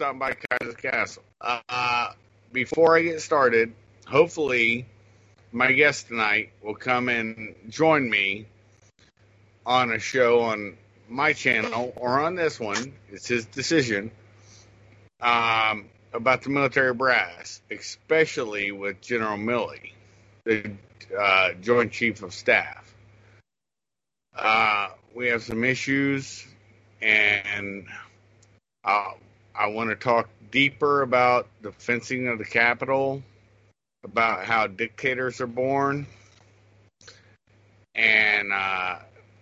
something by Kaiser Castle. Before I get started, hopefully my guest tonight will come and join me on a show on my channel or on this one. It's his decision. About the military brass, especially with General Milley, the Joint Chief of Staff. We have some issues, and I want to talk deeper about the fencing of the Capitol, about how dictators are born, and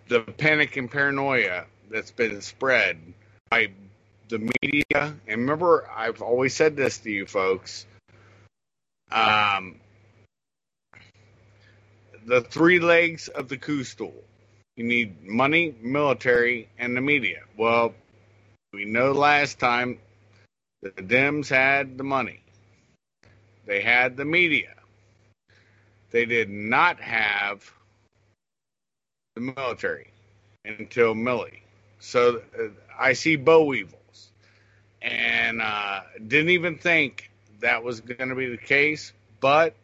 the panic and paranoia that's been spread by the media. And remember, I've always said this to you folks. The three legs of the coup stool. You need money, military, and the media. Well, we know last time the Dems had the money. They had the media. They did not have the military until Milley. So I see bow evil. And didn't even think that was going to be the case, but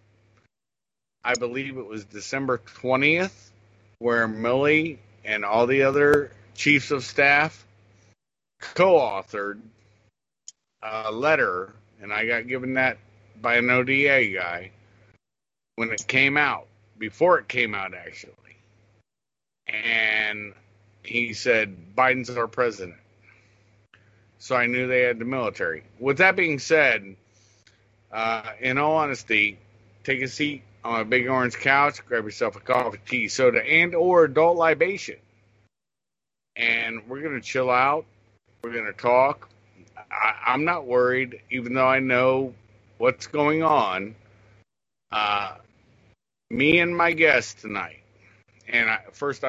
I believe it was December 20th where Milley and all the other chiefs of staff co-authored a letter, and I got given that by an ODA guy when it came out, before it came out actually. And he said, Biden's our president. So I knew they had the military. With that being said, in all honesty, take a seat on a big orange couch, grab yourself a coffee, tea, soda, and or adult libation. And we're going to chill out. We're going to talk. I'm not worried, even though I know what's going on. Me and my guest tonight. And first,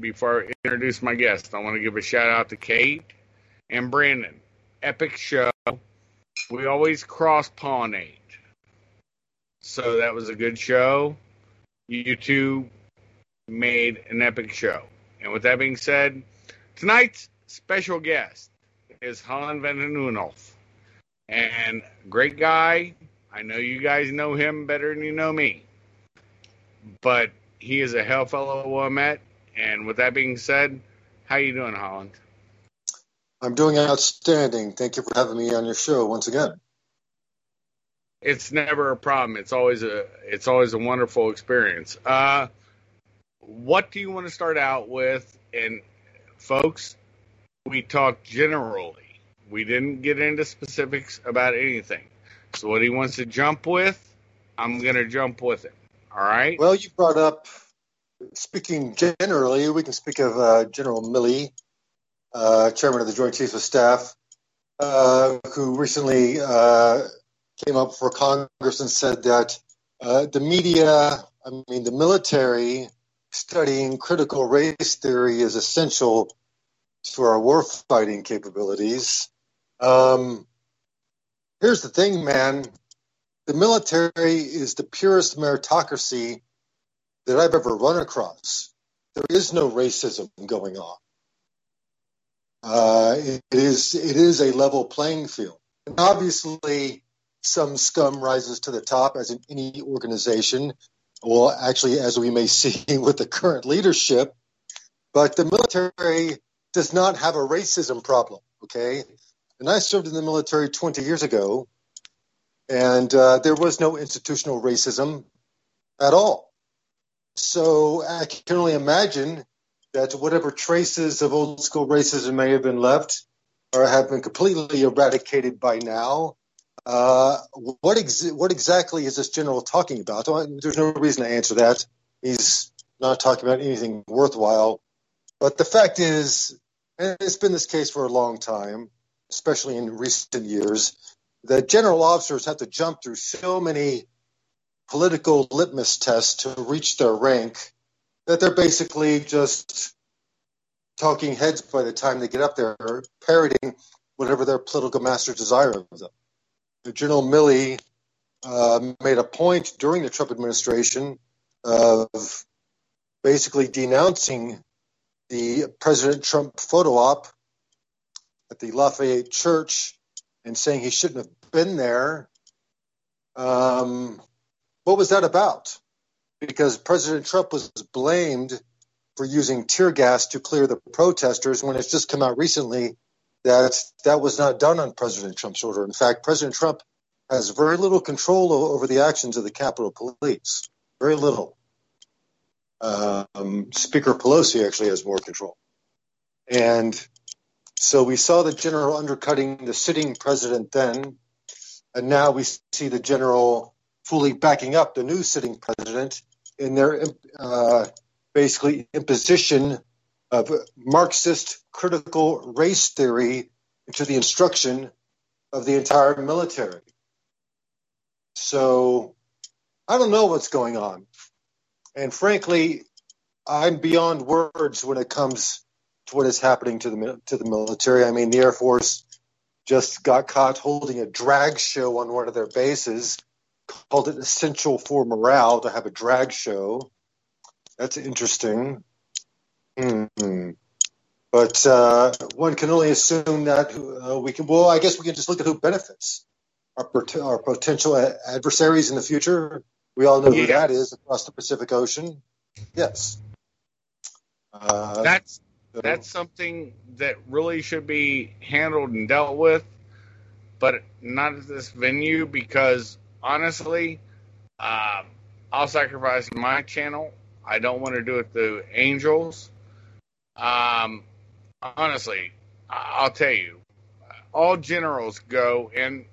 before I introduce my guest, I want to give a shout out to Kate and Brandon. Epic show. We always cross-pollinate. So that was a good show. You two made an epic show. And with that being said, tonight's special guest is Holland Venenunov. And great guy. I know you guys know him better than you know me. But he is a hell fellow I met. And with that being said, how you doing, Holland? I'm doing outstanding. Thank you for having me on your show once again. It's never a problem. It's always a wonderful experience. What do you want to start out with? And folks, we talked generally. We didn't get into specifics about anything. So what he wants to jump with, I'm going to jump with it. All right? Well, you brought up, speaking generally, we can speak of General Milley, chairman of the Joint Chiefs of Staff, who recently came up for Congress and said that the media, the military, studying critical race theory is essential to our warfighting capabilities. Here's the thing, man. The military is the purest meritocracy that I've ever run across. There is no racism going on. It is a level playing field. And obviously, some scum rises to the top, as in any organization. Well, actually, as we may see with the current leadership. But the military does not have a racism problem, okay? And I served in the military 20 years ago, and there was no institutional racism at all. So I can only imagine that whatever traces of old school racism may have been left or have been completely eradicated by now. What exactly is this general talking about? There's no reason to answer that. He's not talking about anything worthwhile. But the fact is, and it's been this case for a long time, especially in recent years, that general officers have to jump through so many political litmus tests to reach their rank that they're basically just talking heads by the time they get up there, parroting whatever their political masters desire of them. General Milley made a point during the Trump administration of basically denouncing the President Trump photo op at the Lafayette Church and saying he shouldn't have been there. What was that about? Because President Trump was blamed for using tear gas to clear the protesters when it's just come out recently that was not done on President Trump's order. In fact, President Trump has very little control over the actions of the Capitol Police, very little. Speaker Pelosi actually has more control. And so we saw the general undercutting the sitting president then, and now we see the general fully backing up the new sitting president in their basically imposition of Marxist critical race theory into the instruction of the entire military. So I don't know what's going on. And frankly, I'm beyond words when it comes to what is happening to the military. I mean, the Air Force just got caught holding a drag show on one of their bases, called it essential for morale to have a drag show. That's interesting. Mm-hmm. But one can only assume that I guess we can just look at who benefits. Our potential adversaries in the future. We all know who that is across the Pacific Ocean. Yes. That's something that really should be handled and dealt with, but not at this venue, because honestly, I'll sacrifice my channel. I don't want to do it through Angels. Honestly, I'll tell you, all generals go and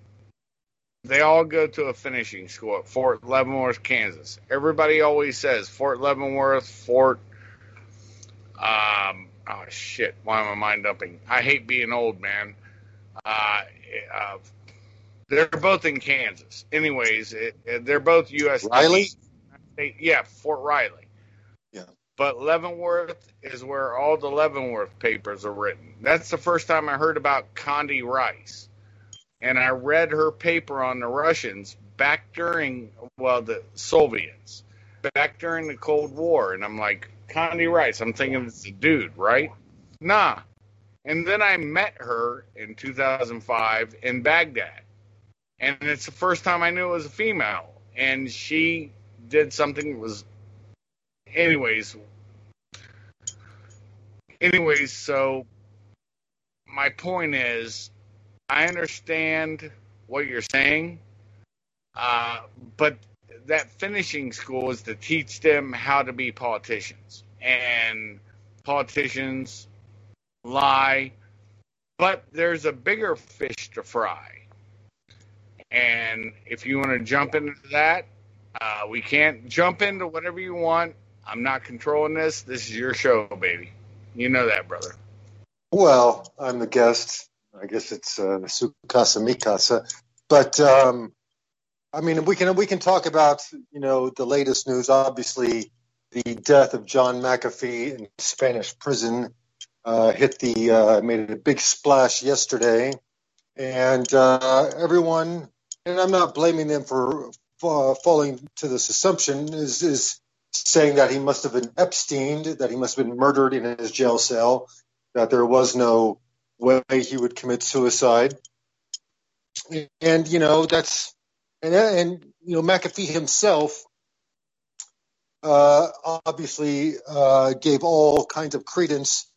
they all go to a finishing school at Fort Leavenworth, Kansas. Everybody always says Fort Leavenworth, why am I mind dumping? I hate being old, man. They're both in Kansas. Anyways, they're both U.S. Riley? Yeah, Fort Riley. Yeah. But Leavenworth is where all the Leavenworth papers are written. That's the first time I heard about Condi Rice. And I read her paper on the Russians back during, the Soviets, back during the Cold War. And I'm like, Condi Rice, I'm thinking it's a dude, right? Nah. And then I met her in 2005 in Baghdad. And it's the first time I knew it was a female. And she did something that was, anyways, so my point is, I understand what you're saying, but that finishing school is to teach them how to be politicians. And politicians lie, but there's a bigger fish to fry. And if you want to jump into that, we can't jump into whatever you want. I'm not controlling this. This is your show, baby. You know that, brother. Well, I'm the guest. I guess it's su casa, mi casa. But, I mean, we can talk about, the latest news. Obviously, the death of John McAfee in Spanish prison made a big splash yesterday. And everyone, and I'm not blaming them for falling to this assumption, is saying that he must have been Epsteined, that he must have been murdered in his jail cell, that there was no way he would commit suicide. And McAfee himself obviously gave all kinds of credence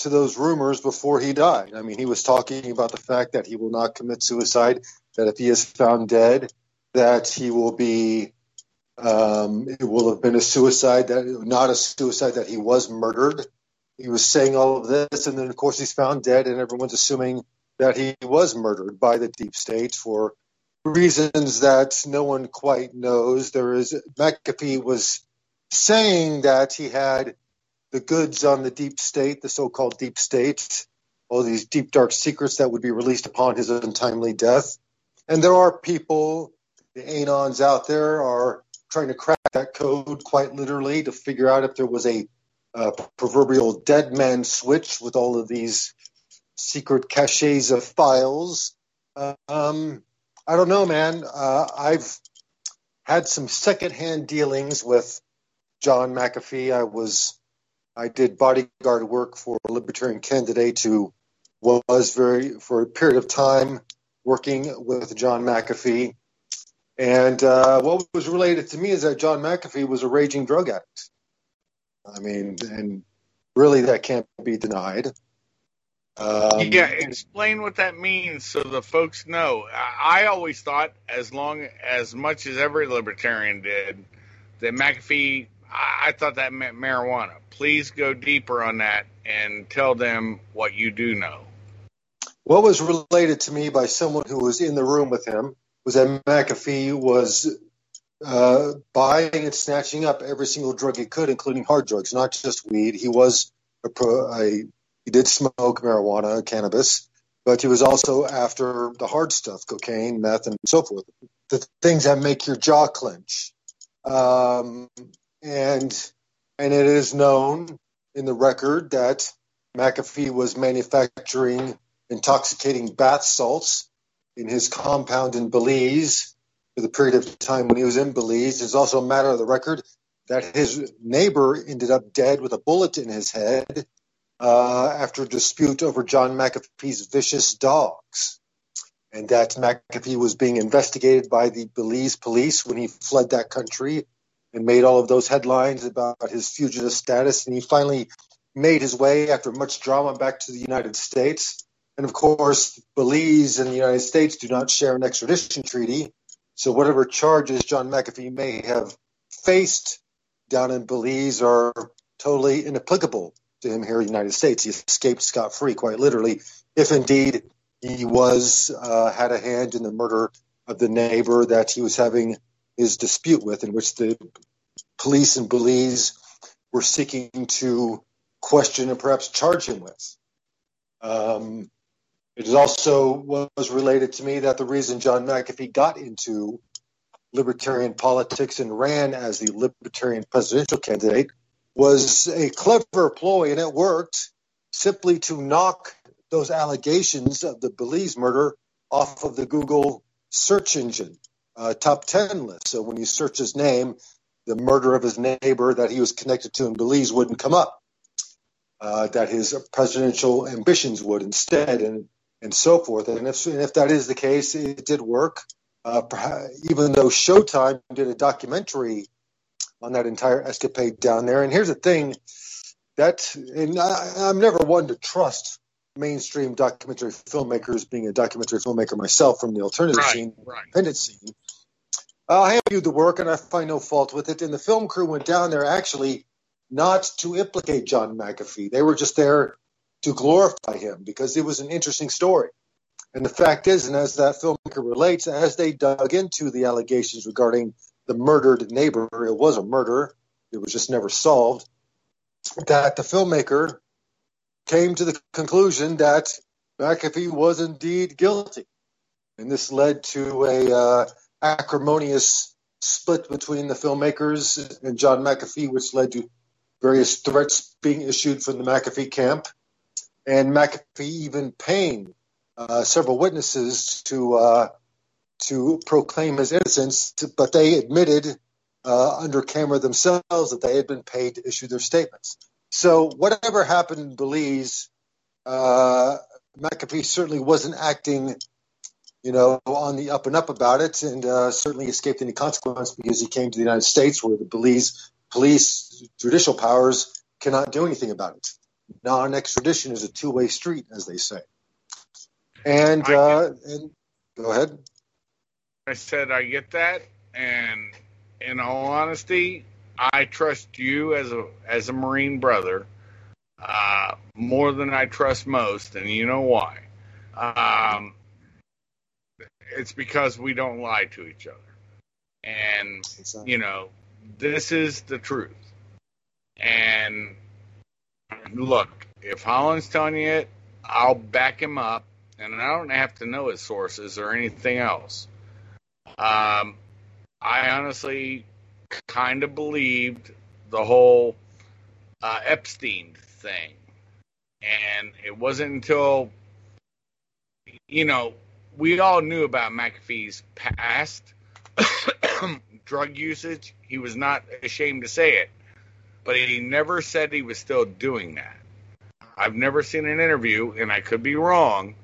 to those rumors before he died. I mean, he was talking about the fact that he will not commit suicide, that if he is found dead, that he will be it will have been a suicide, that not a suicide, that he was murdered. He was saying all of this, and then, of course, he's found dead, and everyone's assuming that he was murdered by the deep state for reasons that no one quite knows. McAfee was saying that he had the goods on the deep state, the so-called deep state, all these deep, dark secrets that would be released upon his untimely death. And there are people, the anons out there, are trying to crack that code quite literally to figure out if there was a proverbial dead man switch with all of these secret caches of files. I don't know, man. I've had some secondhand dealings with John McAfee. I did bodyguard work for a libertarian candidate who was for a period of time working with John McAfee. And what was related to me is that John McAfee was a raging drug addict. I mean, and really that can't be denied. Yeah, explain what that means so the folks know. I always thought, as much as every libertarian did, that McAfee, I thought that meant marijuana. Please go deeper on that and tell them what you do know. What was related to me by someone who was in the room with him was that McAfee was buying and snatching up every single drug he could, including hard drugs, not just weed. He was he did smoke marijuana, cannabis, but he was also after the hard stuff, cocaine, meth, and so forth, the things that make your jaw clench. And it is known in the record that McAfee was manufacturing intoxicating bath salts in his compound in Belize for the period of time when he was in Belize. There's also a matter of the record that his neighbor ended up dead with a bullet in his head after a dispute over John McAfee's vicious dogs, and that McAfee was being investigated by the Belize police when he fled that country and made all of those headlines about his fugitive status. And he finally made his way, after much drama, back to the United States. And, of course, Belize and the United States do not share an extradition treaty, so whatever charges John McAfee may have faced down in Belize are totally inapplicable to him here in the United States. He escaped scot-free, quite literally, if indeed he was had a hand in the murder of the neighbor that he was having his dispute with, in which the police in Belize were seeking to question and perhaps charge him with. It is also was related to me that the reason John McAfee got into libertarian politics and ran as the libertarian presidential candidate was a clever ploy, and it worked, simply to knock those allegations of the Belize murder off of the Google search engine top 10 list. So when you search his name, the murder of his neighbor that he was connected to in Belize wouldn't come up, that his presidential ambitions would instead, and so forth. And if that is the case, it did work, even though Showtime did a documentary on that entire escapade down there. And here's the thing, I'm never one to trust mainstream documentary filmmakers, being a documentary filmmaker myself from the alternative scene, independent scene. I have viewed the work, and I find no fault with it. And the film crew went down there actually not to implicate John McAfee. They were just there to glorify him because it was an interesting story. And the fact is, and as that filmmaker relates, as they dug into the allegations regarding the murdered neighbor, it was a murder, it was just never solved, that the filmmaker came to the conclusion that McAfee was indeed guilty. And this led to a acrimonious split between the filmmakers and John McAfee, which led to various threats being issued from the McAfee camp. And McAfee even paying several witnesses to proclaim his innocence, but they admitted under camera themselves that they had been paid to issue their statements. So whatever happened in Belize, McAfee certainly wasn't acting, on the up and up about it, and certainly escaped any consequence because he came to the United States, where the Belize police judicial powers cannot do anything about it. Non-extradition is a two-way street, as they say. And go ahead. I said I get that, and in all honesty, I trust you as a Marine brother more than I trust most, and you know why. It's because we don't lie to each other. And, this is the truth. And, look, if Holland's telling you it, I'll back him up, and I don't have to know his sources or anything else. I honestly kind of believed the whole Epstein thing, and it wasn't until we all knew about McAfee's past drug usage. He was not ashamed to say it, but he never said he was still doing that. I've never seen an interview, and I could be wrong,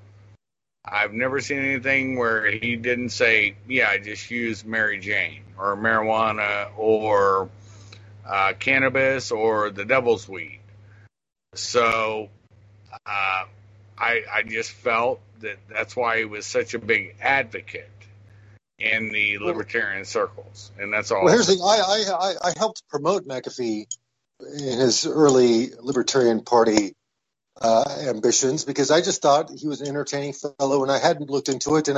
I've never seen anything where he didn't say, yeah, I just used Mary Jane or marijuana or cannabis or the devil's weed. So I just felt that that's why he was such a big advocate in the libertarian circles. And that's all. Well, here's the thing. I helped promote McAfee in his early Libertarian Party ambitions, because I just thought he was an entertaining fellow, and I hadn't looked into it.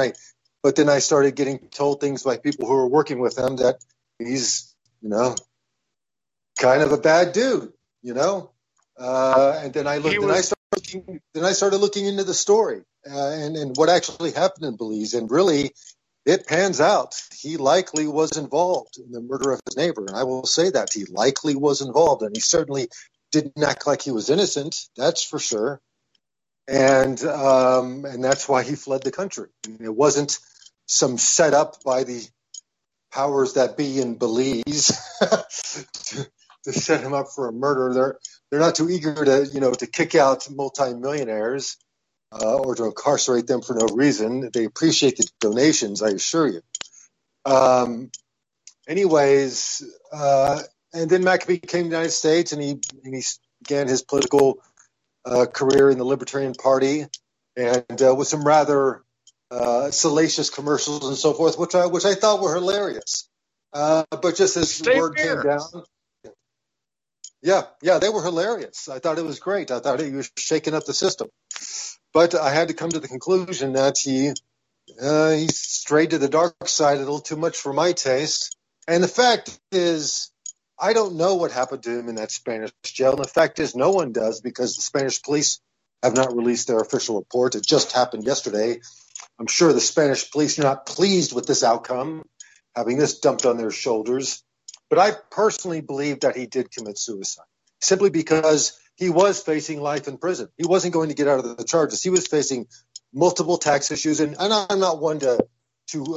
But then I started getting told things by people who were working with him that he's, you know, kind of a bad dude, you know. And then I looked, then I started looking into the story and what actually happened in Belize, and really, it pans out. He likely was involved in the murder of his neighbor, and I will say that he likely was involved, and he certainly didn't act like he was innocent. That's for sure, and that's why he fled the country. And it wasn't some setup by the powers that be in Belize to set him up for a murder. They're not too eager to to kick out multimillionaires. Or to incarcerate them for no reason. They appreciate the donations, I assure you. And then McAfee came to the United States, and he began his political career in the Libertarian Party, and with some rather salacious commercials and so forth, which I thought were hilarious. But just as word came down. Yeah, they were hilarious. I thought it was great. I thought he was shaking up the system. But I had to come to the conclusion that he strayed to the dark side a little too much for my taste. And the fact is, I don't know what happened to him in that Spanish jail. And the fact is, no one does, because the Spanish police have not released their official report. It just happened yesterday. I'm sure the Spanish police are not pleased with this outcome, having this dumped on their shoulders. But I personally believe that he did commit suicide, simply because he was facing life in prison. He wasn't going to get out of the charges. He was facing multiple tax issues, and I'm not one to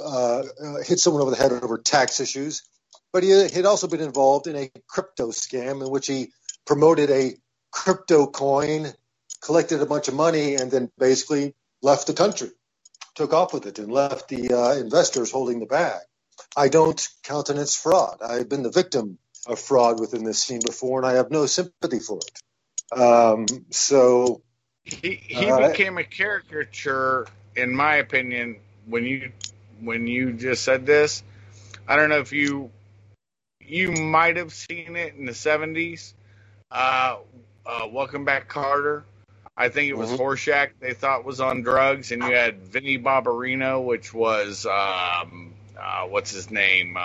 hit someone over the head over tax issues, but he had also been involved in a crypto scam in which he promoted a crypto coin, collected a bunch of money, and then basically left the country, took off with it, and left the investors holding the bag. I don't countenance fraud. I've been the victim of fraud within this scene before, and I have no sympathy for it. So he became a caricature, in my opinion. When you just said this, I don't know if you might have seen it in the 70s. Welcome Back, Carter. I think it was Horshack they thought was on drugs, and you had Vinnie Barbarino, which was what's his name?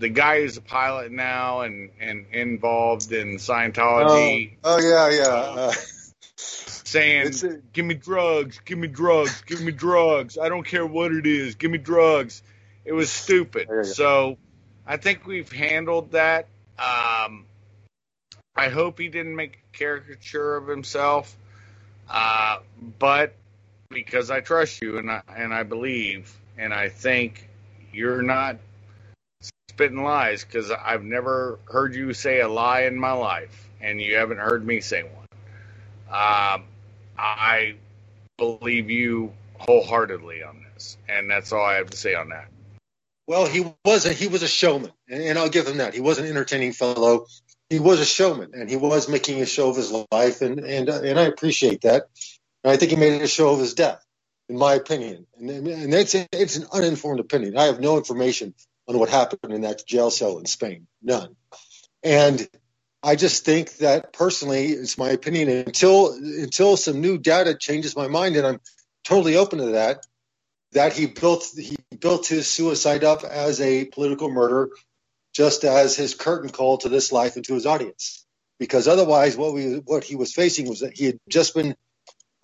The guy who's a pilot now and involved in Scientology. Saying, give me drugs. I don't care what it is. Give me drugs. It was stupid. So I think we've handled that. I hope he didn't make a caricature of himself. But because I trust you and I believe, and I think you're not spitting lies, because I've never heard you say a lie in my life, and you haven't heard me say one. I believe you wholeheartedly on this, and that's all I have to say on that. Well, he was a showman, and I'll give him that. He was an entertaining fellow. He was a showman, and he was making a show of his life, and I appreciate that. And I think he made a show of his death, in my opinion, and it's an uninformed opinion. I have no information on what happened in that jail cell in Spain. None. And I just think that, personally, it's my opinion, until some new data changes my mind, and I'm totally open to that, that he built his suicide up as a political murder, just as his curtain call to this life and to his audience. Because otherwise, what he was facing was that he had just been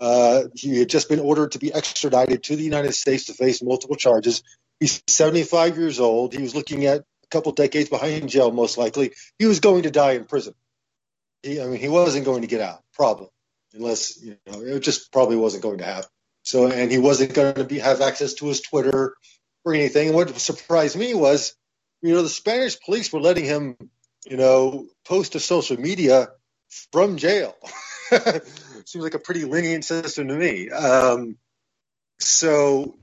ordered to be extradited to the United States to face multiple charges. He's 75 years old. He was looking at a couple decades behind jail, most likely. He was going to die in prison. He wasn't going to get out, probably, unless, it just probably wasn't going to happen. So, and he wasn't going to have access to his Twitter or anything. And what surprised me was, the Spanish police were letting him, post to social media from jail. Seems like a pretty lenient system to me. So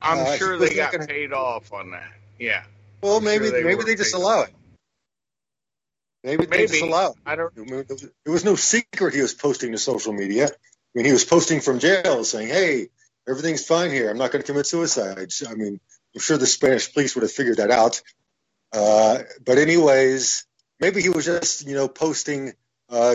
I'm sure they got paid off on that. Yeah. Well, maybe they just allow it. Maybe they just allow it. I don't. It was no secret he was posting to social media. I mean, he was posting from jail saying, "Hey, everything's fine here. I'm not going to commit suicide." I mean, I'm sure the Spanish police would have figured that out. But anyways, maybe he was just, posting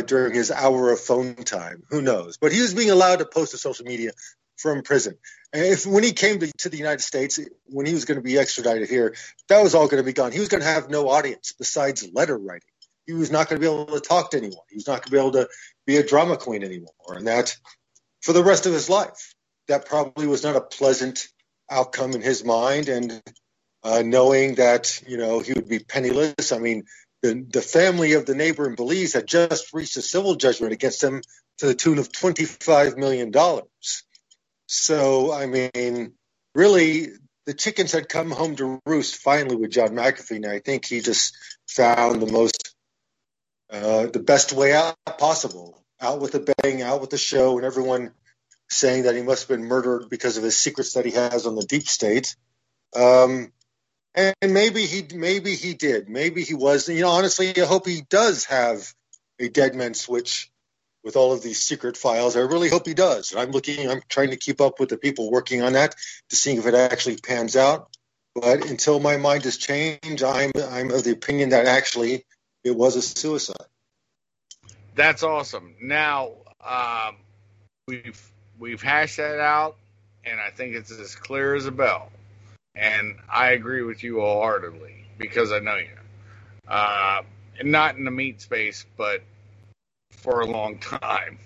during his hour of phone time. Who knows? But he was being allowed to post to social media from prison. And when he came to the United States, when he was going to be extradited here, that was all going to be gone. He was going to have no audience besides letter writing. He was not going to be able to talk to anyone. He was not going to be able to be a drama queen anymore. And that, for the rest of his life, that probably was not a pleasant outcome in his mind. And knowing that, he would be penniless. I mean, the family of the neighbor in Belize had just reached a civil judgment against him to the tune of $25 million. So, I mean, really, the chickens had come home to roost finally with John McAfee. And I think he just found the best way out possible. Out with a bang, out with the show, and everyone saying that he must have been murdered because of his secrets that he has on the deep state. And maybe he did. Maybe he was. Honestly, I hope he does have a dead man switch with all of these secret files. I really hope he does. And I'm trying to keep up with the people working on that to see if it actually pans out. But until my mind has changed, I'm of the opinion that actually it was a suicide. That's awesome. Now, we've hashed that out, and I think it's as clear as a bell. And I agree with you wholeheartedly because I know you. Not in the meat space, but for a long time.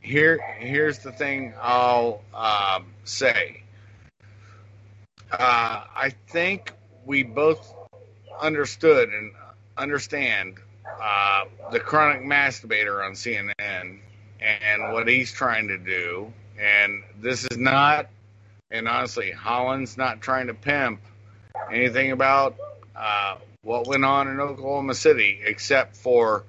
Here's the thing I'll say. I think we both understood and understand the chronic masturbator on CNN and what he's trying to do. And this is not... And honestly, Holland's not trying to pimp anything about what went on in Oklahoma City, except for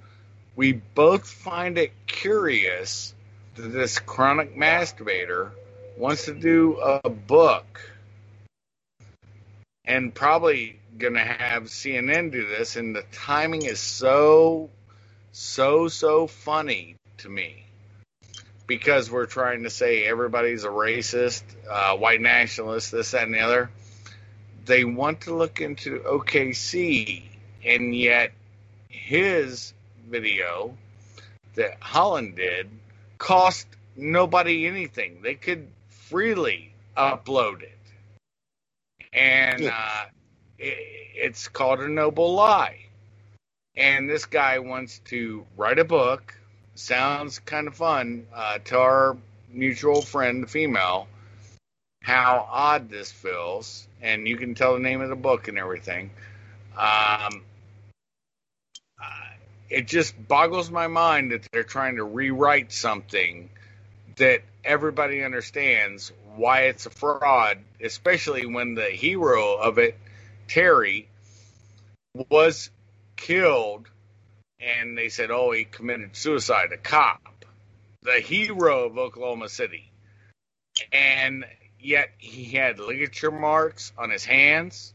we both find it curious that this chronic masturbator wants to do a book and probably going to have CNN do this. And the timing is so funny to me. Because we're trying to say everybody's a racist, white nationalist, this, that, and the other. They want to look into OKC, and yet his video that Holland did cost nobody anything. They could freely upload it. And it's called A Noble Lie. And this guy wants to write a book. Sounds kind of fun to our mutual friend, the female, how odd this feels. And you can tell the name of the book and everything. It just boggles my mind that they're trying to rewrite something that everybody understands why it's a fraud, especially when the hero of it, Terry, was killed. And they said, oh, he committed suicide, a cop, the hero of Oklahoma City. And yet he had ligature marks on his hands.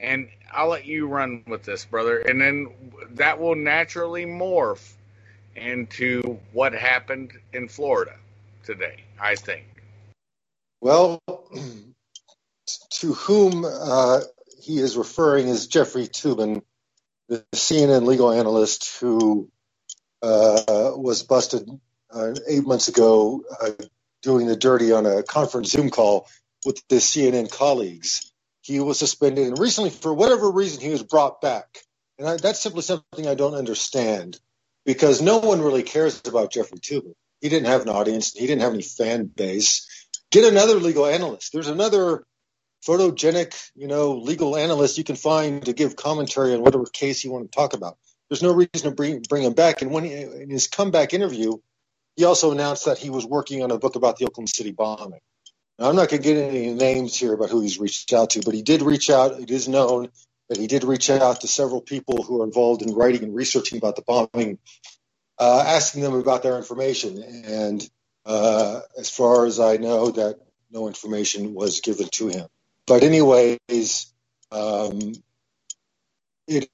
And I'll let you run with this, brother. And then that will naturally morph into what happened in Florida today, I think. Well, to whom he is referring is Jeffrey Toobin, the CNN legal analyst who was busted 8 months ago doing the dirty on a conference Zoom call with the CNN colleagues. He was suspended, and recently, for whatever reason, he was brought back. And that's simply something I don't understand, because no one really cares about Jeffrey Toobin. He didn't have an audience. He didn't have any fan base. Get another legal analyst. There's another photogenic, legal analyst you can find to give commentary on whatever case you want to talk about. There's no reason to bring him back. And when in his comeback interview, he also announced that he was working on a book about the Oklahoma City bombing. Now, I'm not going to get any names here about who he's reached out to, but he did reach out. It is known that he did reach out to several people who are involved in writing and researching about the bombing asking them about their information. And as far as I know, that no information was given to him. But anyways, it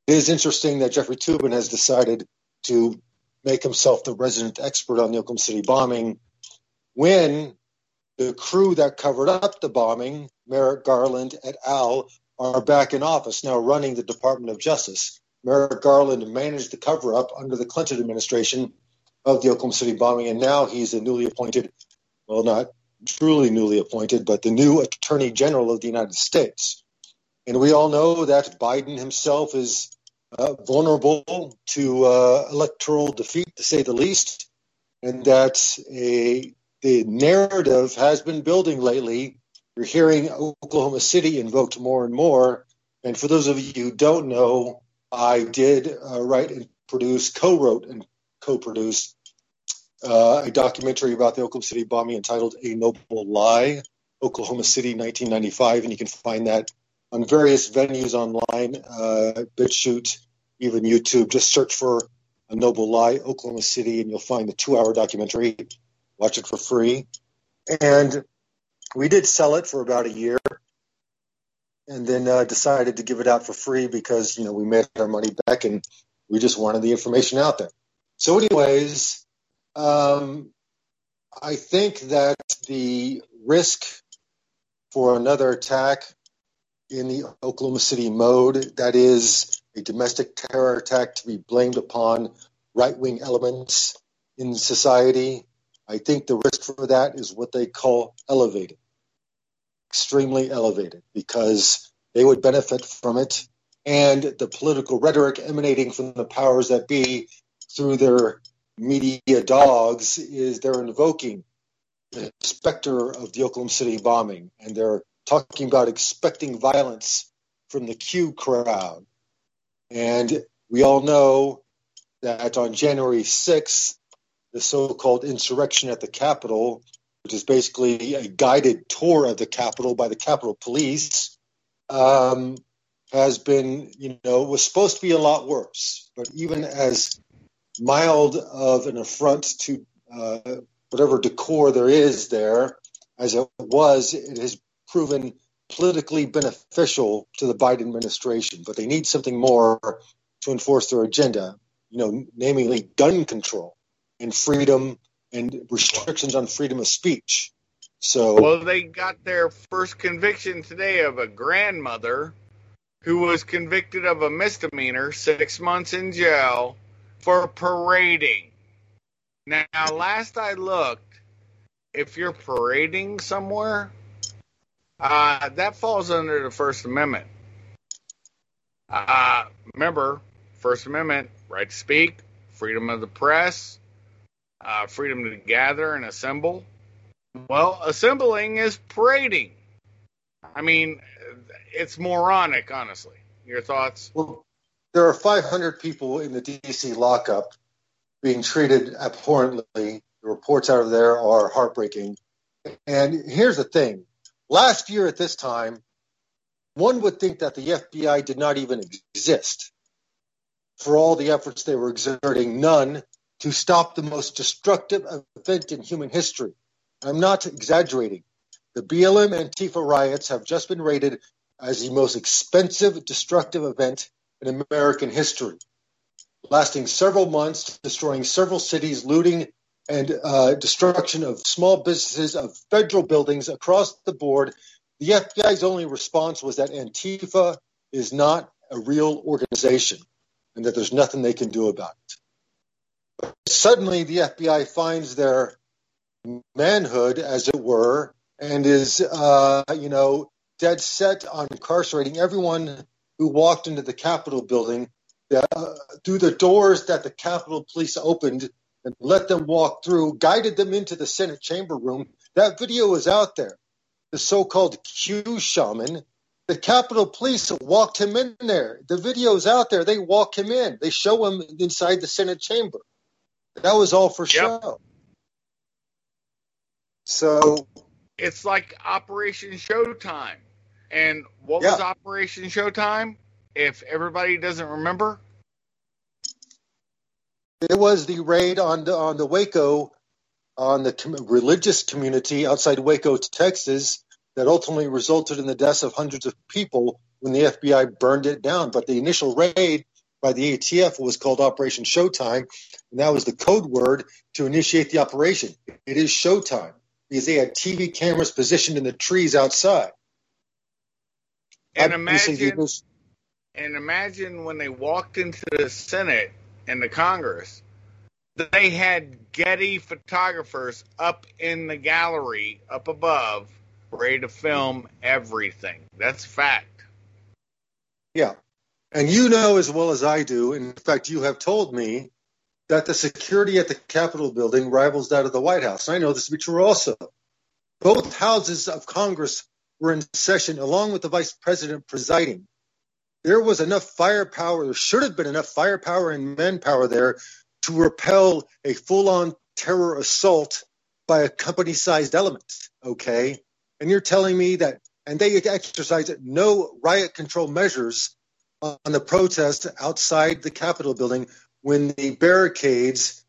is interesting that Jeffrey Toobin has decided to make himself the resident expert on the Oklahoma City bombing when the crew that covered up the bombing, Merrick Garland et al., are back in office now running the Department of Justice. Merrick Garland managed the cover-up under the Clinton administration of the Oklahoma City bombing, and now he's a newly appointed, well, not truly newly appointed, but the new Attorney General of the United States. And we all know that Biden himself is vulnerable to electoral defeat, to say the least, and that the narrative has been building lately. You're hearing Oklahoma City invoked more and more. And for those of you who don't know, I did write and produce, co-wrote and co-produced a documentary about the Oklahoma City bombing entitled A Noble Lie, Oklahoma City 1995. And you can find that on various venues online, BitChute, even YouTube. Just search for A Noble Lie, Oklahoma City, and you'll find the 2-hour documentary. Watch it for free. And we did sell it for about a year, and then decided to give it out for free because, you know, we made our money back and we just wanted the information out there. So anyways, I think that the risk for another attack in the Oklahoma City mode, that is a domestic terror attack to be blamed upon right-wing elements in society, I think the risk for that is what they call elevated, extremely elevated, because they would benefit from it. And the political rhetoric emanating from the powers that be through their media dogs is they're invoking the specter of the Oklahoma City bombing. And they're talking about expecting violence from the Q crowd. And we all know that on January 6th, the so-called insurrection at the Capitol, which is basically a guided tour of the Capitol by the Capitol Police, has been, you know, was supposed to be a lot worse. But even as mild of an affront to whatever decor there is there, as it was, it has proven politically beneficial to the Biden administration. But they need something more to enforce their agenda, you know, namely gun control and freedom and restrictions on freedom of speech. So, well, they got their first conviction today of a grandmother who was convicted of a misdemeanor, 6 months in jail, for parading. Now, last I looked, if you're parading somewhere, that falls under the First Amendment. Remember, First Amendment, right to speak, freedom of the press, freedom to gather and assemble. Well, assembling is parading. I mean, it's moronic, honestly. Your thoughts? Well, there are 500 people in the D.C. lockup being treated abhorrently. The reports out of there are heartbreaking. And here's the thing. Last year at this time, one would think that the FBI did not even exist. For all the efforts they were exerting, none to stop the most destructive event in human history. I'm not exaggerating. The BLM Antifa riots have just been rated as the most expensive, destructive event in American history, lasting several months, destroying several cities, looting and destruction of small businesses, of federal buildings across the board. The FBI's only response was that Antifa is not a real organization and that there's nothing they can do about it. But suddenly, the FBI finds their manhood, as it were, and is, you know, dead set on incarcerating everyone who walked into the Capitol building through the doors that the Capitol Police opened and let them walk through, guided them into the Senate chamber room. That video is out there. The so-called Q shaman, the Capitol Police walked him in there. The video is out there. They walk him in. They show him inside the Senate chamber. That was all for show. So it's like Operation Showtime. And what was Operation Showtime? If everybody doesn't remember, It was the raid on the Waco, on the religious community outside Waco, Texas, that ultimately resulted in the deaths of hundreds of people when the FBI burned it down. But the initial raid by the ATF was called Operation Showtime, and that was the code word to initiate the operation. It is showtime, because they had TV cameras positioned in the trees outside. And imagine when they walked into the Senate and the Congress, they had Getty photographers up in the gallery, up above, ready to film everything. That's a fact. Yeah. And you know as well as I do, in fact, you have told me that the security at the Capitol building rivals that of the White House. And I know this to be true also. Both houses of Congress were in session, along with the vice president presiding. There was enough firepower, there should have been enough firepower and manpower there to repel a full-on terror assault by a company-sized element, okay? And you're telling me that, and they exercised no riot control measures on the protest outside the Capitol building when the barricades,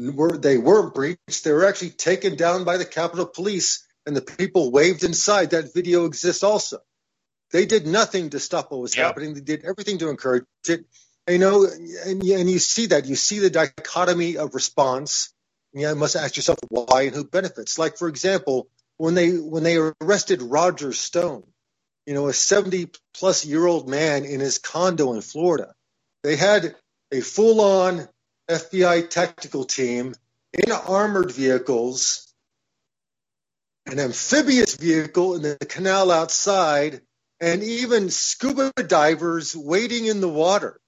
weren't breached, they were actually taken down by the Capitol Police, and the people waved inside. That video exists also. They did nothing to stop what was happening. They did everything to encourage it. You know, and you see that. You see the dichotomy of response. You must ask yourself why and who benefits. Like, for example, when they arrested Roger Stone, you know, a 70-plus-year-old man in his condo in Florida, they had a full-on FBI tactical team in armored vehicles, an amphibious vehicle in the canal outside, and even scuba divers wading in the water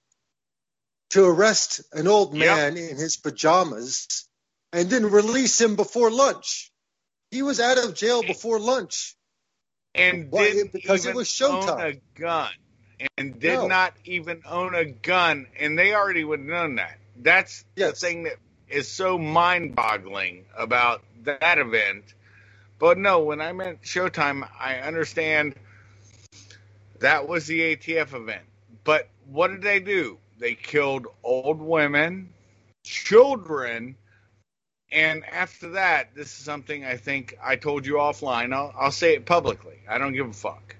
to arrest an old man in his pajamas and then release him before lunch. He was out of jail before lunch. And because it was showtime. Not even own a gun. And they already would have known that. That's the thing that is so mind-boggling about that event. But no, when I meant showtime, I understand that was the ATF event. But what did they do? They killed old women, children, and after that, this is something I think I told you offline. I'll say it publicly. I don't give a fuck.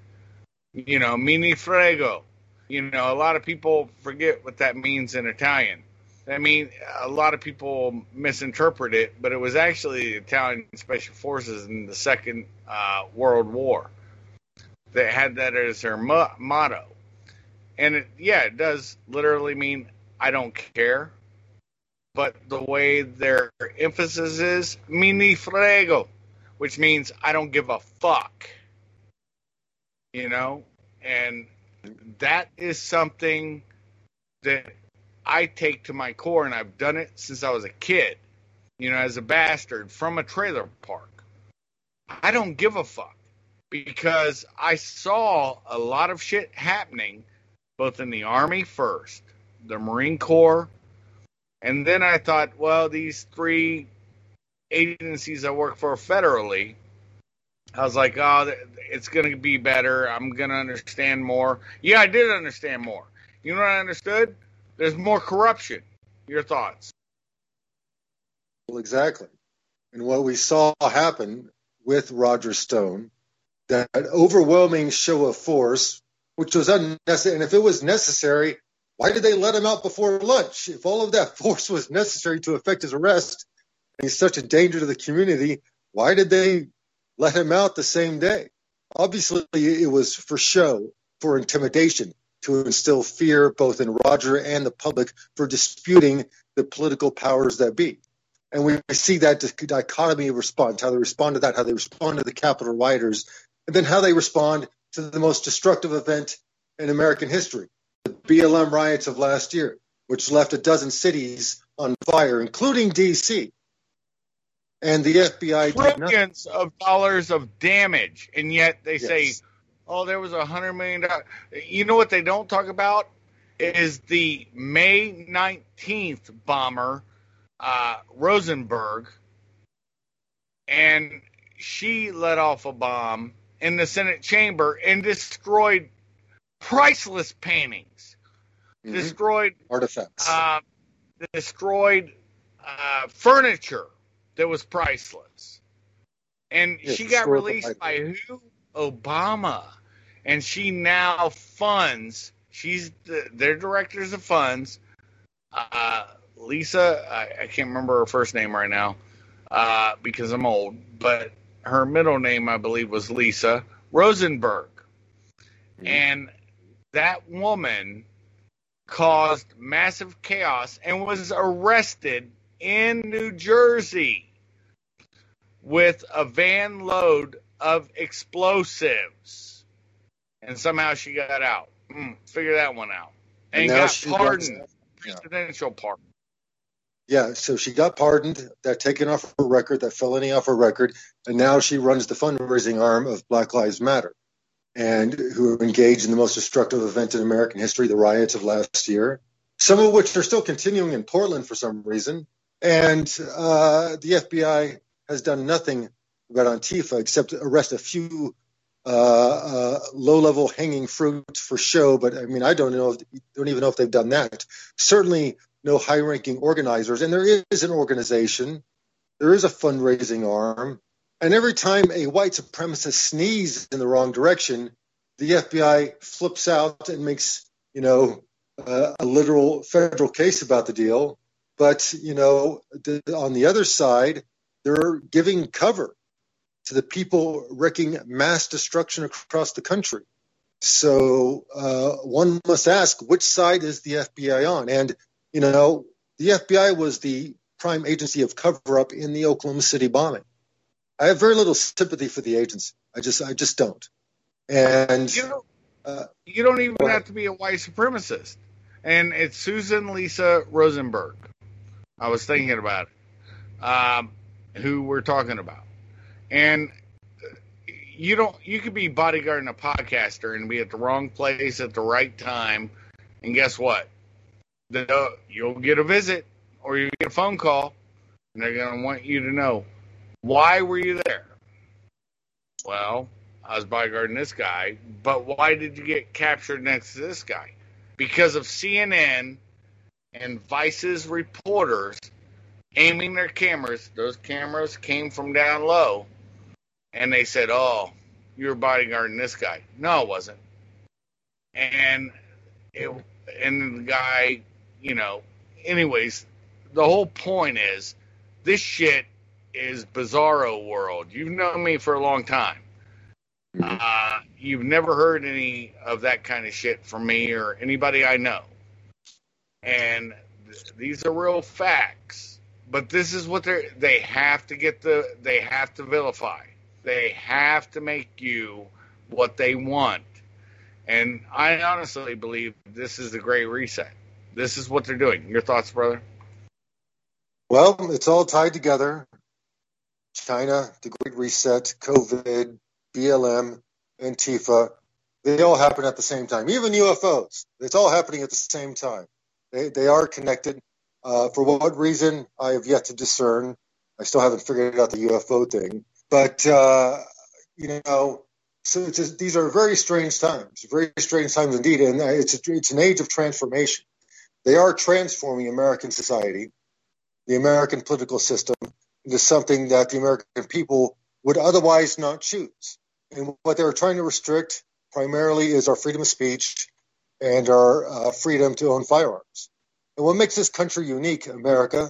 You know, mini frego. You know, a lot of people forget what that means in Italian. I mean, a lot of people misinterpret it, but it was actually the Italian Special Forces in the Second World War. They had that as their motto. And it does literally mean I don't care. But the way their emphasis is, mi ni frego, which means I don't give a fuck. You know? And that is something that I take to my core, and I've done it since I was a kid, you know, as a bastard from a trailer park. I don't give a fuck because I saw a lot of shit happening both in the Army first, the Marine Corps, and then I thought, well, these three agencies I work for federally, I was like, oh, it's going to be better. I'm going to understand more. Yeah, I did understand more. You know what I understood? There's more corruption. Your thoughts? Well, exactly. And what we saw happen with Roger Stone, that overwhelming show of force, which was unnecessary. And if it was necessary, why did they let him out before lunch? If all of that force was necessary to effect his arrest, and he's such a danger to the community, why did they let him out the same day? Obviously, it was for show, for intimidation, to instill fear both in Roger and the public for disputing the political powers that be. And we see that dichotomy of response, how they respond to that, how they respond to the Capitol rioters, and then how they respond to the most destructive event in American history, the BLM riots of last year, which left a dozen cities on fire, including D.C. And the FBI trillions of dollars of damage, and yet they say, oh, there was $100 million. You know what they don't talk about is the May 19th bomber, Rosenberg, and she let off a bomb in the Senate chamber and destroyed priceless paintings, destroyed artifacts, destroyed furniture that was priceless. And she got released by who? Obama. And she now funds, their directors of funds, Lisa, I can't remember her first name right now because I'm old, but her middle name, I believe, was Lisa Rosenberg. Mm-hmm. And that woman caused massive chaos and was arrested in New Jersey with a van load of explosives. And somehow she got out. Figure that one out. And got pardoned. Presidential pardon. Yeah, so she got pardoned, that taken off her record, that felony off her record, and now she runs the fundraising arm of Black Lives Matter, and who engaged in the most destructive event in American history, the riots of last year, some of which are still continuing in Portland for some reason. And the FBI has done nothing about Antifa except arrest a few low-level hanging fruit for show. But I mean, I don't even know if they've done that. Certainly no high-ranking organizers. And there is an organization. There is a fundraising arm. And every time a white supremacist sneezes in the wrong direction, the FBI flips out and makes, a literal federal case about the deal. But, on the other side, they're giving cover to the people wrecking mass destruction across the country. So one must ask, which side is the FBI on? And, the FBI was the prime agency of cover-up in the Oklahoma City bombing. I have very little sympathy for the agency. I just don't. And you don't even have to be a white supremacist. And it's Susan Lisa Rosenberg. I was thinking about it. Who we're talking about. And you could be bodyguarding a podcaster and be at the wrong place at the right time. And guess what? You'll get a visit or you get a phone call, and they're going to want you to know, why were you there? Well, I was bodyguarding this guy, but why did you get captured next to this guy? Because of CNN and Vice's reporters aiming their cameras. Those cameras came from down low, and they said, oh, you were bodyguarding this guy. No, I wasn't. And the guy, anyways, the whole point is this shit is bizarro world. You've known me for a long time. You've never heard any of that kind of shit from me or anybody I know. And these are real facts. But this is what they have to get they have to vilify. They have to make you what they want. And I honestly believe this is the Great Reset. This is what they're doing. Your thoughts, brother? Well, it's all tied together. China, the Great Reset, COVID, BLM, Antifa, they all happen at the same time. Even UFOs, it's all happening at the same time. They are connected. For what reason, I have yet to discern. I still haven't figured out the UFO thing. But, so these are very strange times indeed. And it's an age of transformation. They are transforming American society, the American political system, into something that the American people would otherwise not choose. And what they're trying to restrict primarily is our freedom of speech and our freedom to own firearms. And what makes this country unique, America,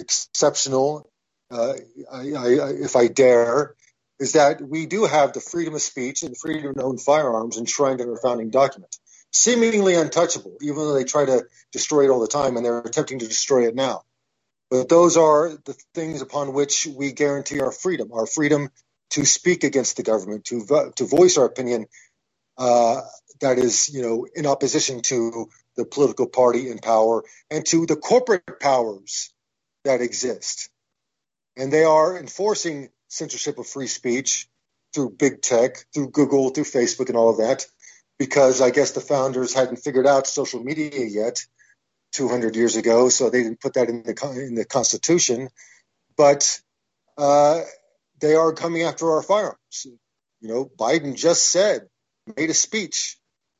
exceptional, if I dare, is that we do have the freedom of speech and the freedom to own firearms enshrined in our founding document, seemingly untouchable, even though they try to destroy it all the time, and they're attempting to destroy it now. But those are the things upon which we guarantee our freedom to speak against the government, to voice our opinion that is, in opposition to the political party in power and to the corporate powers that exist. And they are enforcing censorship of free speech through big tech, through Google, through Facebook and all of that, because I guess the founders hadn't figured out social media yet. 200 years ago, so they didn't put that in the Constitution, but they are coming after our firearms. Biden just made a speech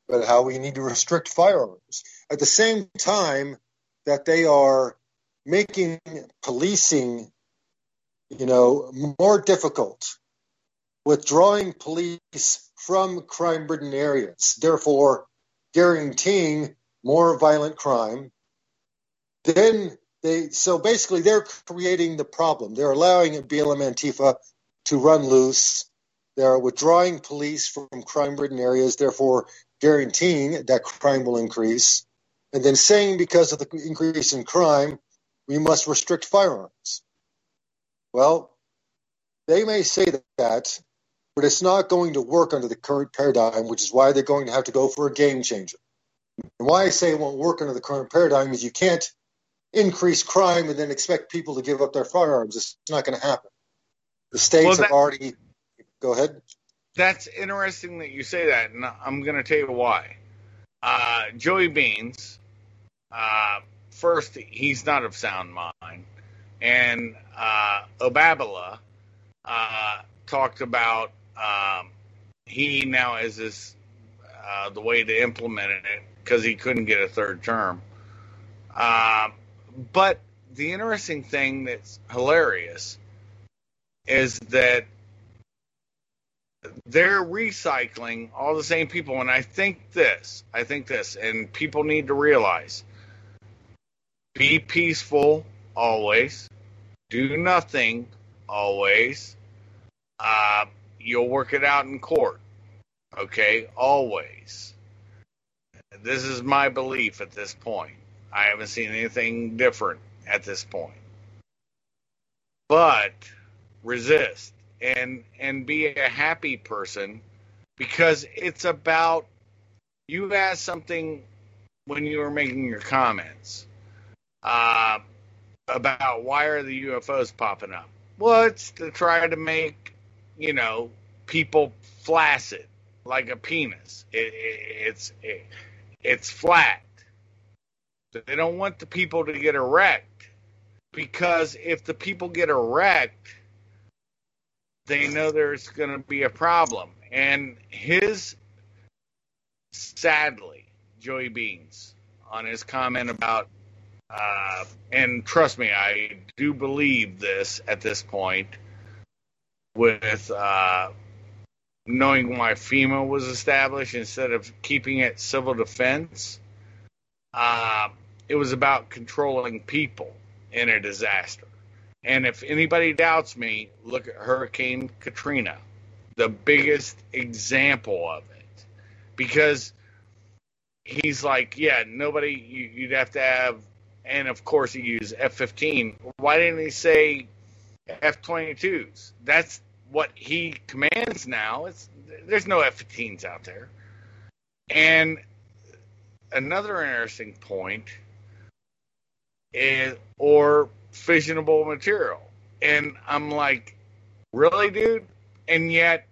about how we need to restrict firearms. At the same time that they are making policing, you know, more difficult, withdrawing police from crime-ridden areas, therefore guaranteeing more violent crime. Then so basically they're creating the problem. They're allowing BLM Antifa to run loose. They're withdrawing police from crime-ridden areas, therefore guaranteeing that crime will increase. And then saying because of the increase in crime, we must restrict firearms. Well, they may say that, but it's not going to work under the current paradigm, which is why they're going to have to go for a game changer. And why I say it won't work under the current paradigm is you can't increase crime and then expect people to give up their firearms. It's not going to happen. The states have already... Go ahead. That's interesting that you say that, and I'm going to tell you why. Joey Beans... first, he's not of sound mind. And Obabala talked about he now has this, the way to implement it because he couldn't get a third term. But the interesting thing that's hilarious is that they're recycling all the same people. And I think this, and people need to realize, be peaceful always. Do nothing always. You'll work it out in court. Okay? Always. This is my belief at this point. I haven't seen anything different at this point. But resist and be a happy person, because it's about, you asked something when you were making your comments. About why are the UFOs popping up? Well, it's to try to make, people flaccid, like a penis. It's flat. They don't want the people to get erect, because if the people get erect, they know there's going to be a problem. And sadly, Joey Beans, on his comment about, and trust me, I do believe this at this point, with knowing why FEMA was established instead of keeping it civil defense. It was about controlling people in a disaster. And if anybody doubts me, look at Hurricane Katrina, the biggest example of it. Because he's like, yeah, nobody, you'd have to have, and of course he used F-15. Why didn't he say F-22s? That's what he commands now. There's no F-15s out there. And another interesting point is, or fissionable material. And I'm like, really, dude? And yet,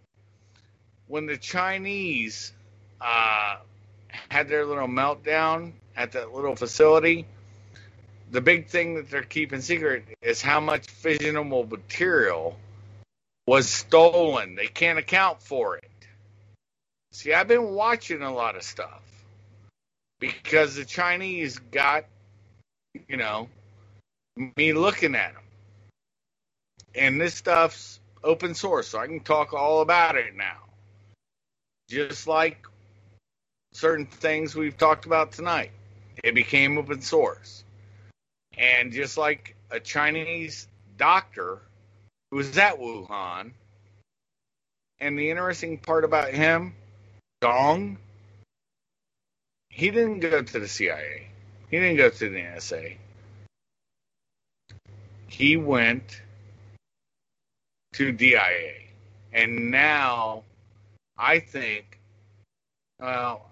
when the Chinese had their little meltdown at that little facility, the big thing that they're keeping secret is how much fissionable material was stolen. They can't account for it. See, I've been watching a lot of stuff because the Chinese got, me looking at them. And this stuff's open source, so I can talk all about it now. Just like certain things we've talked about tonight. It became open source. And just like a Chinese doctor who was at Wuhan, and the interesting part about him, Dong, he didn't go to the CIA. He didn't go to the NSA. He went to DIA. And now I think, well,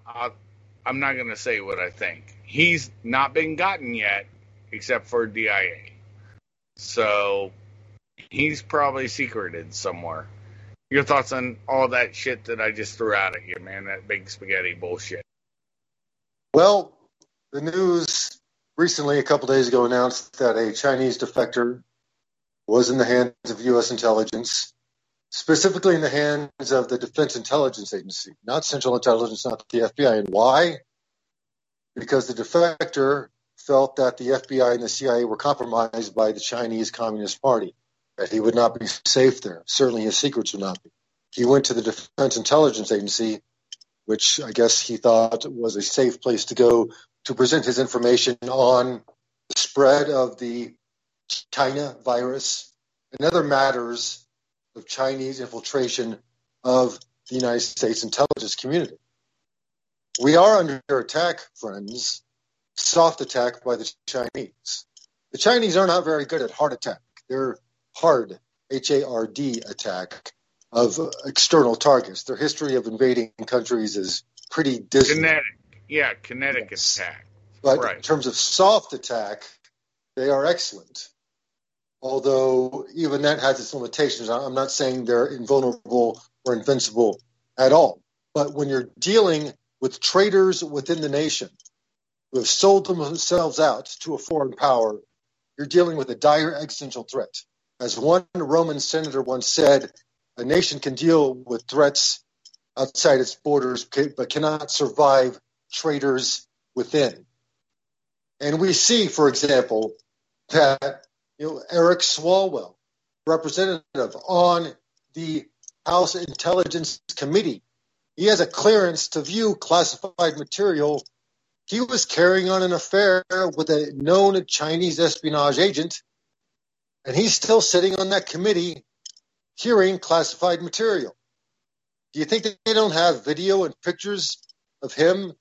I'm not going to say what I think. He's not been gotten yet, except for DIA. So he's probably secreted somewhere. Your thoughts on all that shit that I just threw out at you, man, that big spaghetti bullshit? Well, the news recently, a couple days ago, announced that a Chinese defector was in the hands of U.S. intelligence, specifically in the hands of the Defense Intelligence Agency, not Central Intelligence, not the FBI. And why? Because the defector felt that the FBI and the CIA were compromised by the Chinese Communist Party, that he would not be safe there. Certainly his secrets would not be. He went to the Defense Intelligence Agency, which I guess he thought was a safe place to go to present his information on the spread of the China virus and other matters of Chinese infiltration of the United States intelligence community. We are under attack, friends, soft attack by the Chinese. The Chinese are not very good at hard attack. They're hard, H-A-R-D attack of external targets. Their history of invading countries is pretty dismal. Kinetic yes. Attack. But right. In terms of soft attack, they are excellent. Although even that has its limitations. I'm not saying they're invulnerable or invincible at all. But when you're dealing with traitors within the nation who have sold themselves out to a foreign power, you're dealing with a dire existential threat. As one Roman senator once said, a nation can deal with threats outside its borders, but cannot survive traitors within. And we see, for example, that Eric Swalwell, representative on the House Intelligence Committee, he has a clearance to view classified material. He was carrying on an affair with a known Chinese espionage agent, and he's still sitting on that committee hearing classified material. Do you think that they don't have video and pictures of him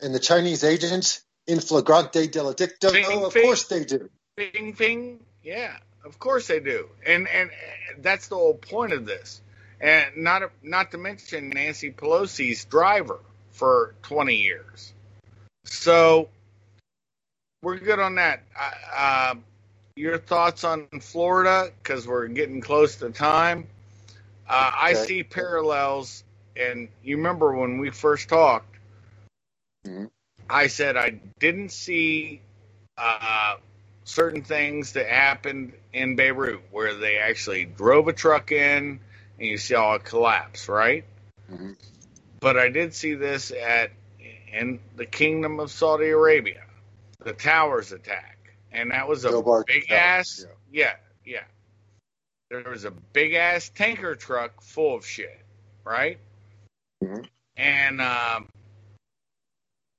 and the Chinese agents in flagrante delicto? Of course they do. Bing, bing. Yeah, of course they do. And that's the whole point of this. And not to mention Nancy Pelosi's driver for 20 years. So we're good on that. Your thoughts on Florida, because we're getting close to time. I see parallels, and you remember when we first talked, mm-hmm. I said I didn't see certain things that happened in Beirut, where they actually drove a truck in, and you saw it collapse, right? Mm-hmm. But I did see this in the Kingdom of Saudi Arabia, the towers attack. And that was a Dobar big Tower. Ass. Yeah. There was a big ass tanker truck full of shit, right? Mm-hmm. And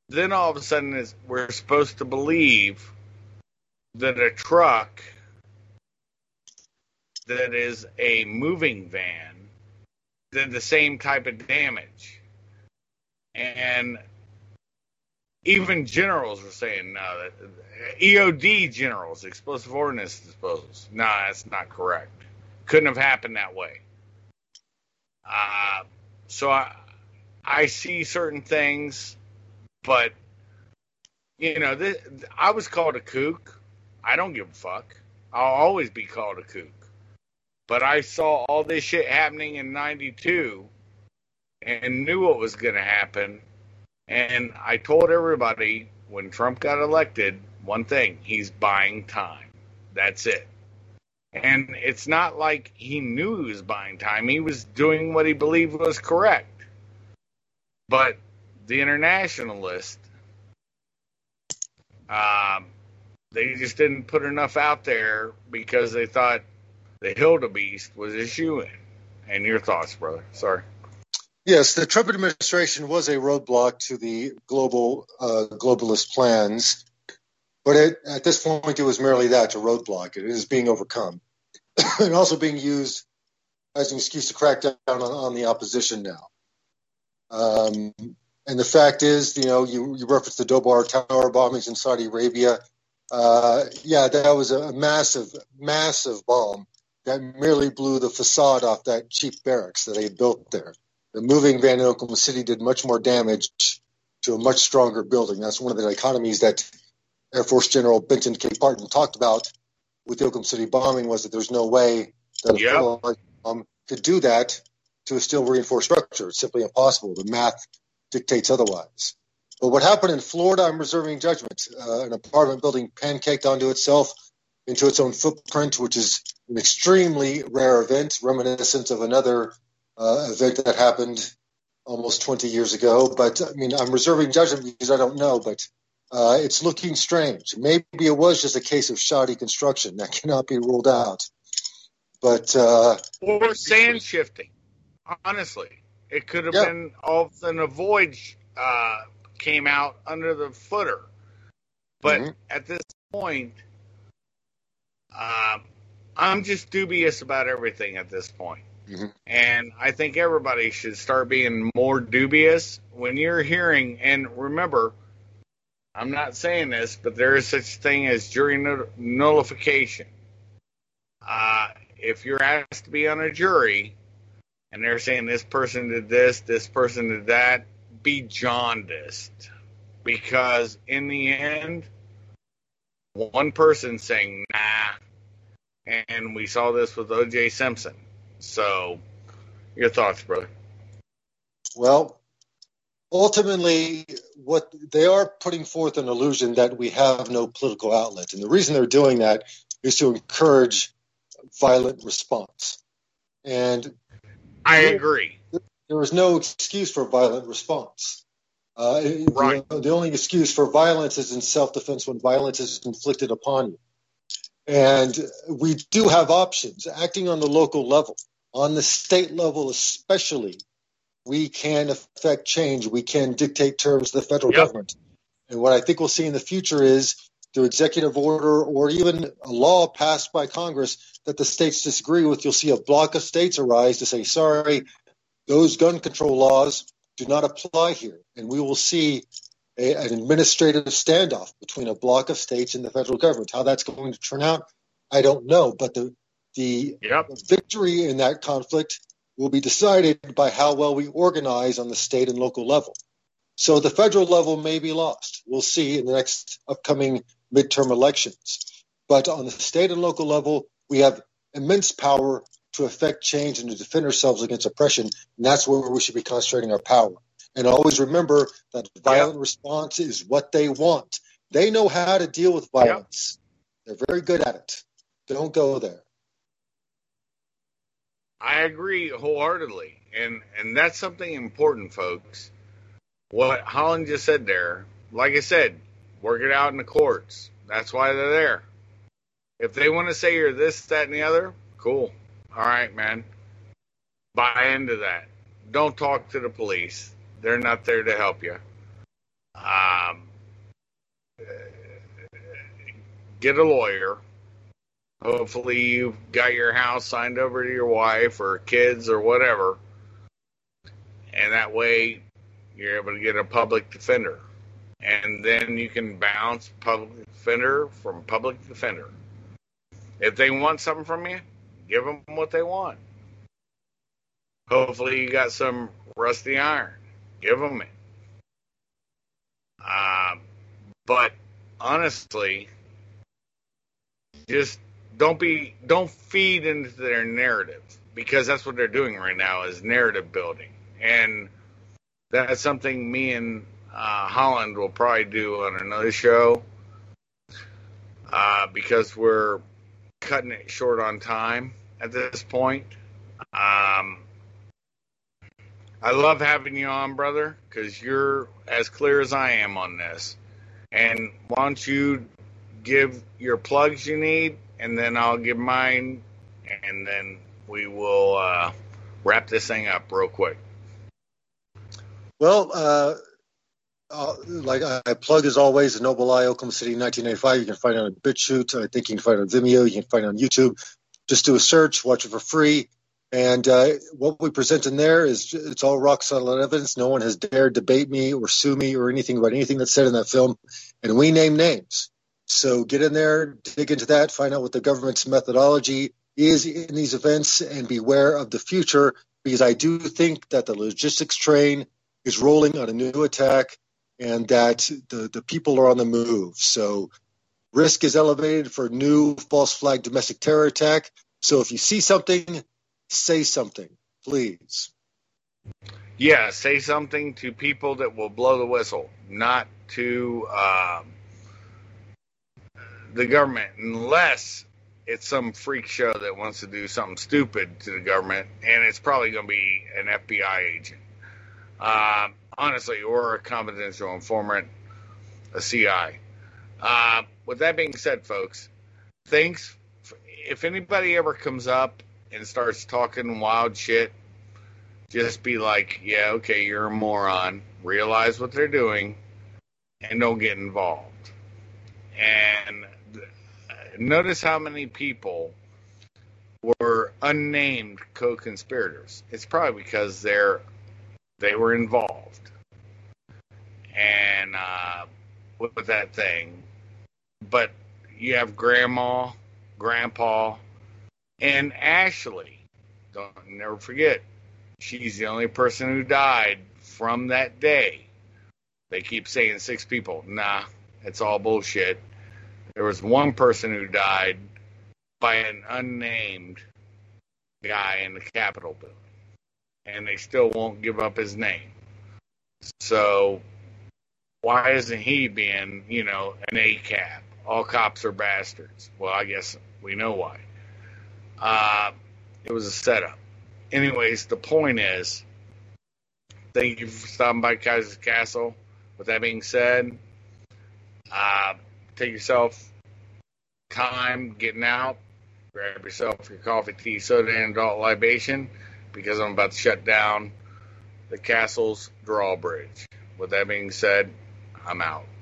then all of a sudden, we're supposed to believe that a truck that is a moving van did the same type of damage. And even generals were saying, no, EOD generals, explosive ordnance disposals. No, that's not correct. Couldn't have happened that way. So I see certain things, but, this, I was called a kook. I don't give a fuck. I'll always be called a kook. But I saw all this shit happening in 92 and knew what was going to happen. And I told everybody when Trump got elected, one thing, he's buying time. That's it. And it's not like he knew he was buying time. He was doing what he believed was correct. But the internationalists, they just didn't put enough out there because they thought the Hildebeest was a shoo-in. And your thoughts, brother. Sorry. Yes, the Trump administration was a roadblock to the global globalist plans, but at this point it was merely that, a roadblock. It is being overcome and also being used as an excuse to crack down on the opposition now. And the fact is, you referenced the Dobar Tower bombings in Saudi Arabia. That was a massive, massive bomb that merely blew the facade off that cheap barracks that they had built there. The moving van in Oklahoma City did much more damage to a much stronger building. That's one of the dichotomies that Air Force General Benton K. Parton talked about with the Oklahoma City bombing, was that there's no way that a full-on bomb could do that to a steel reinforced structure. It's simply impossible. The math dictates otherwise. But what happened in Florida, I'm reserving judgment. An apartment building pancaked onto itself into its own footprint, which is an extremely rare event, reminiscent of another event that happened almost 20 years ago. But I'm reserving judgment because I don't know. But It's looking strange. Maybe it was just a case of shoddy construction. That cannot be ruled out. But or sand shifting. Honestly, it could have been all of a void came out under the footer. But at this point, I'm just dubious about everything at this point. And I think everybody should start being more dubious when you're hearing. And remember, I'm not saying this, but there is such a thing as jury nullification. If you're asked to be on a jury and they're saying this person did this, this person did that, be jaundiced. Because in the end, one person saying, nah, and we saw this with O.J. Simpson. So, your thoughts, brother? Well, ultimately, what they are putting forth an illusion that we have no political outlet. And the reason they're doing that is to encourage violent response. And I agree. There is no excuse for violent response. Right. The only excuse for violence is in self-defense when violence is inflicted upon you. And we do have options. Acting on the local level, on the state level especially, we can affect change. We can dictate terms to the federal government. And what I think we'll see in the future is through executive order or even a law passed by Congress that the states disagree with, you'll see a block of states arise to say, sorry, those gun control laws do not apply here. And we will see an administrative standoff between a block of states and the federal government. How that's going to turn out, I don't know. But the victory in that conflict will be decided by how well we organize on the state and local level. So the federal level may be lost. We'll see in the next upcoming midterm elections. But on the state and local level, we have immense power to affect change and to defend ourselves against oppression, and that's where we should be concentrating our power. And always remember that violent response is what they want. They know how to deal with violence. They're very good at it. Don't go there. I agree wholeheartedly, and that's something important, folks. What Holland just said there, like I said, work it out in the courts. That's why they're there. If they want to say you're this, that, and the other, cool. All right, man. Buy into that. Don't talk to the police. They're not there to help you. Get a lawyer. Hopefully you've got your house signed over to your wife or kids or whatever. And that way you're able to get a public defender. And then you can bounce public defender from public defender. If they want something from you, give them what they want. Hopefully you got some rusty iron. Give them it. But honestly, just don't feed into their narrative, because that's what they're doing right now is narrative building. And that's something me and Holland will probably do on another show because we're cutting it short on time at this point. I love having you on, brother, because you're as clear as I am on this. And why don't you give your plugs you need, and then I'll give mine, and then we will wrap this thing up real quick. Well, like I plug, as always, A Noble Lie, Oklahoma City, 1985. You can find it on BitChute. I think you can find it on Vimeo. You can find it on YouTube. Just do a search. Watch it for free. And what we present in there is it's all rock solid evidence. No one has dared debate me or sue me or anything about anything that's said in that film. And we name names. So get in there, dig into that, find out what the government's methodology is in these events, and beware of the future, because I do think that the logistics train is rolling on a new attack and that the people are on the move. So risk is elevated for new false flag domestic terror attack. So if you see something, say something, please. Yeah, say something to people that will blow the whistle, not to the government, unless it's some freak show that wants to do something stupid to the government, and it's probably going to be an FBI agent, honestly, or a confidential informant. a CI. With that being said, folks, thanks. If anybody ever comes up and starts talking wild shit, just be like, yeah, okay, you're a moron. Realize what they're doing and don't get involved. And notice how many people were unnamed co-conspirators. It's probably because they were involved. And with that thing. But you have Grandma, Grandpa, and Ashley. Don't never forget, she's the only person who died from that day. They keep saying 6 people. Nah, it's all bullshit. There was one person who died by an unnamed guy in the Capitol building, and they still won't give up his name. So why isn't he being, you know, an ACAB? All cops are bastards. Well, I guess we know why. It was a setup. Anyways, the point is, thank you for stopping by Kaiser Castle. With that being said, take yourself time getting out. Grab yourself your coffee, tea, soda, and adult libation, because I'm about to shut down the castle's drawbridge. With that being said, I'm out.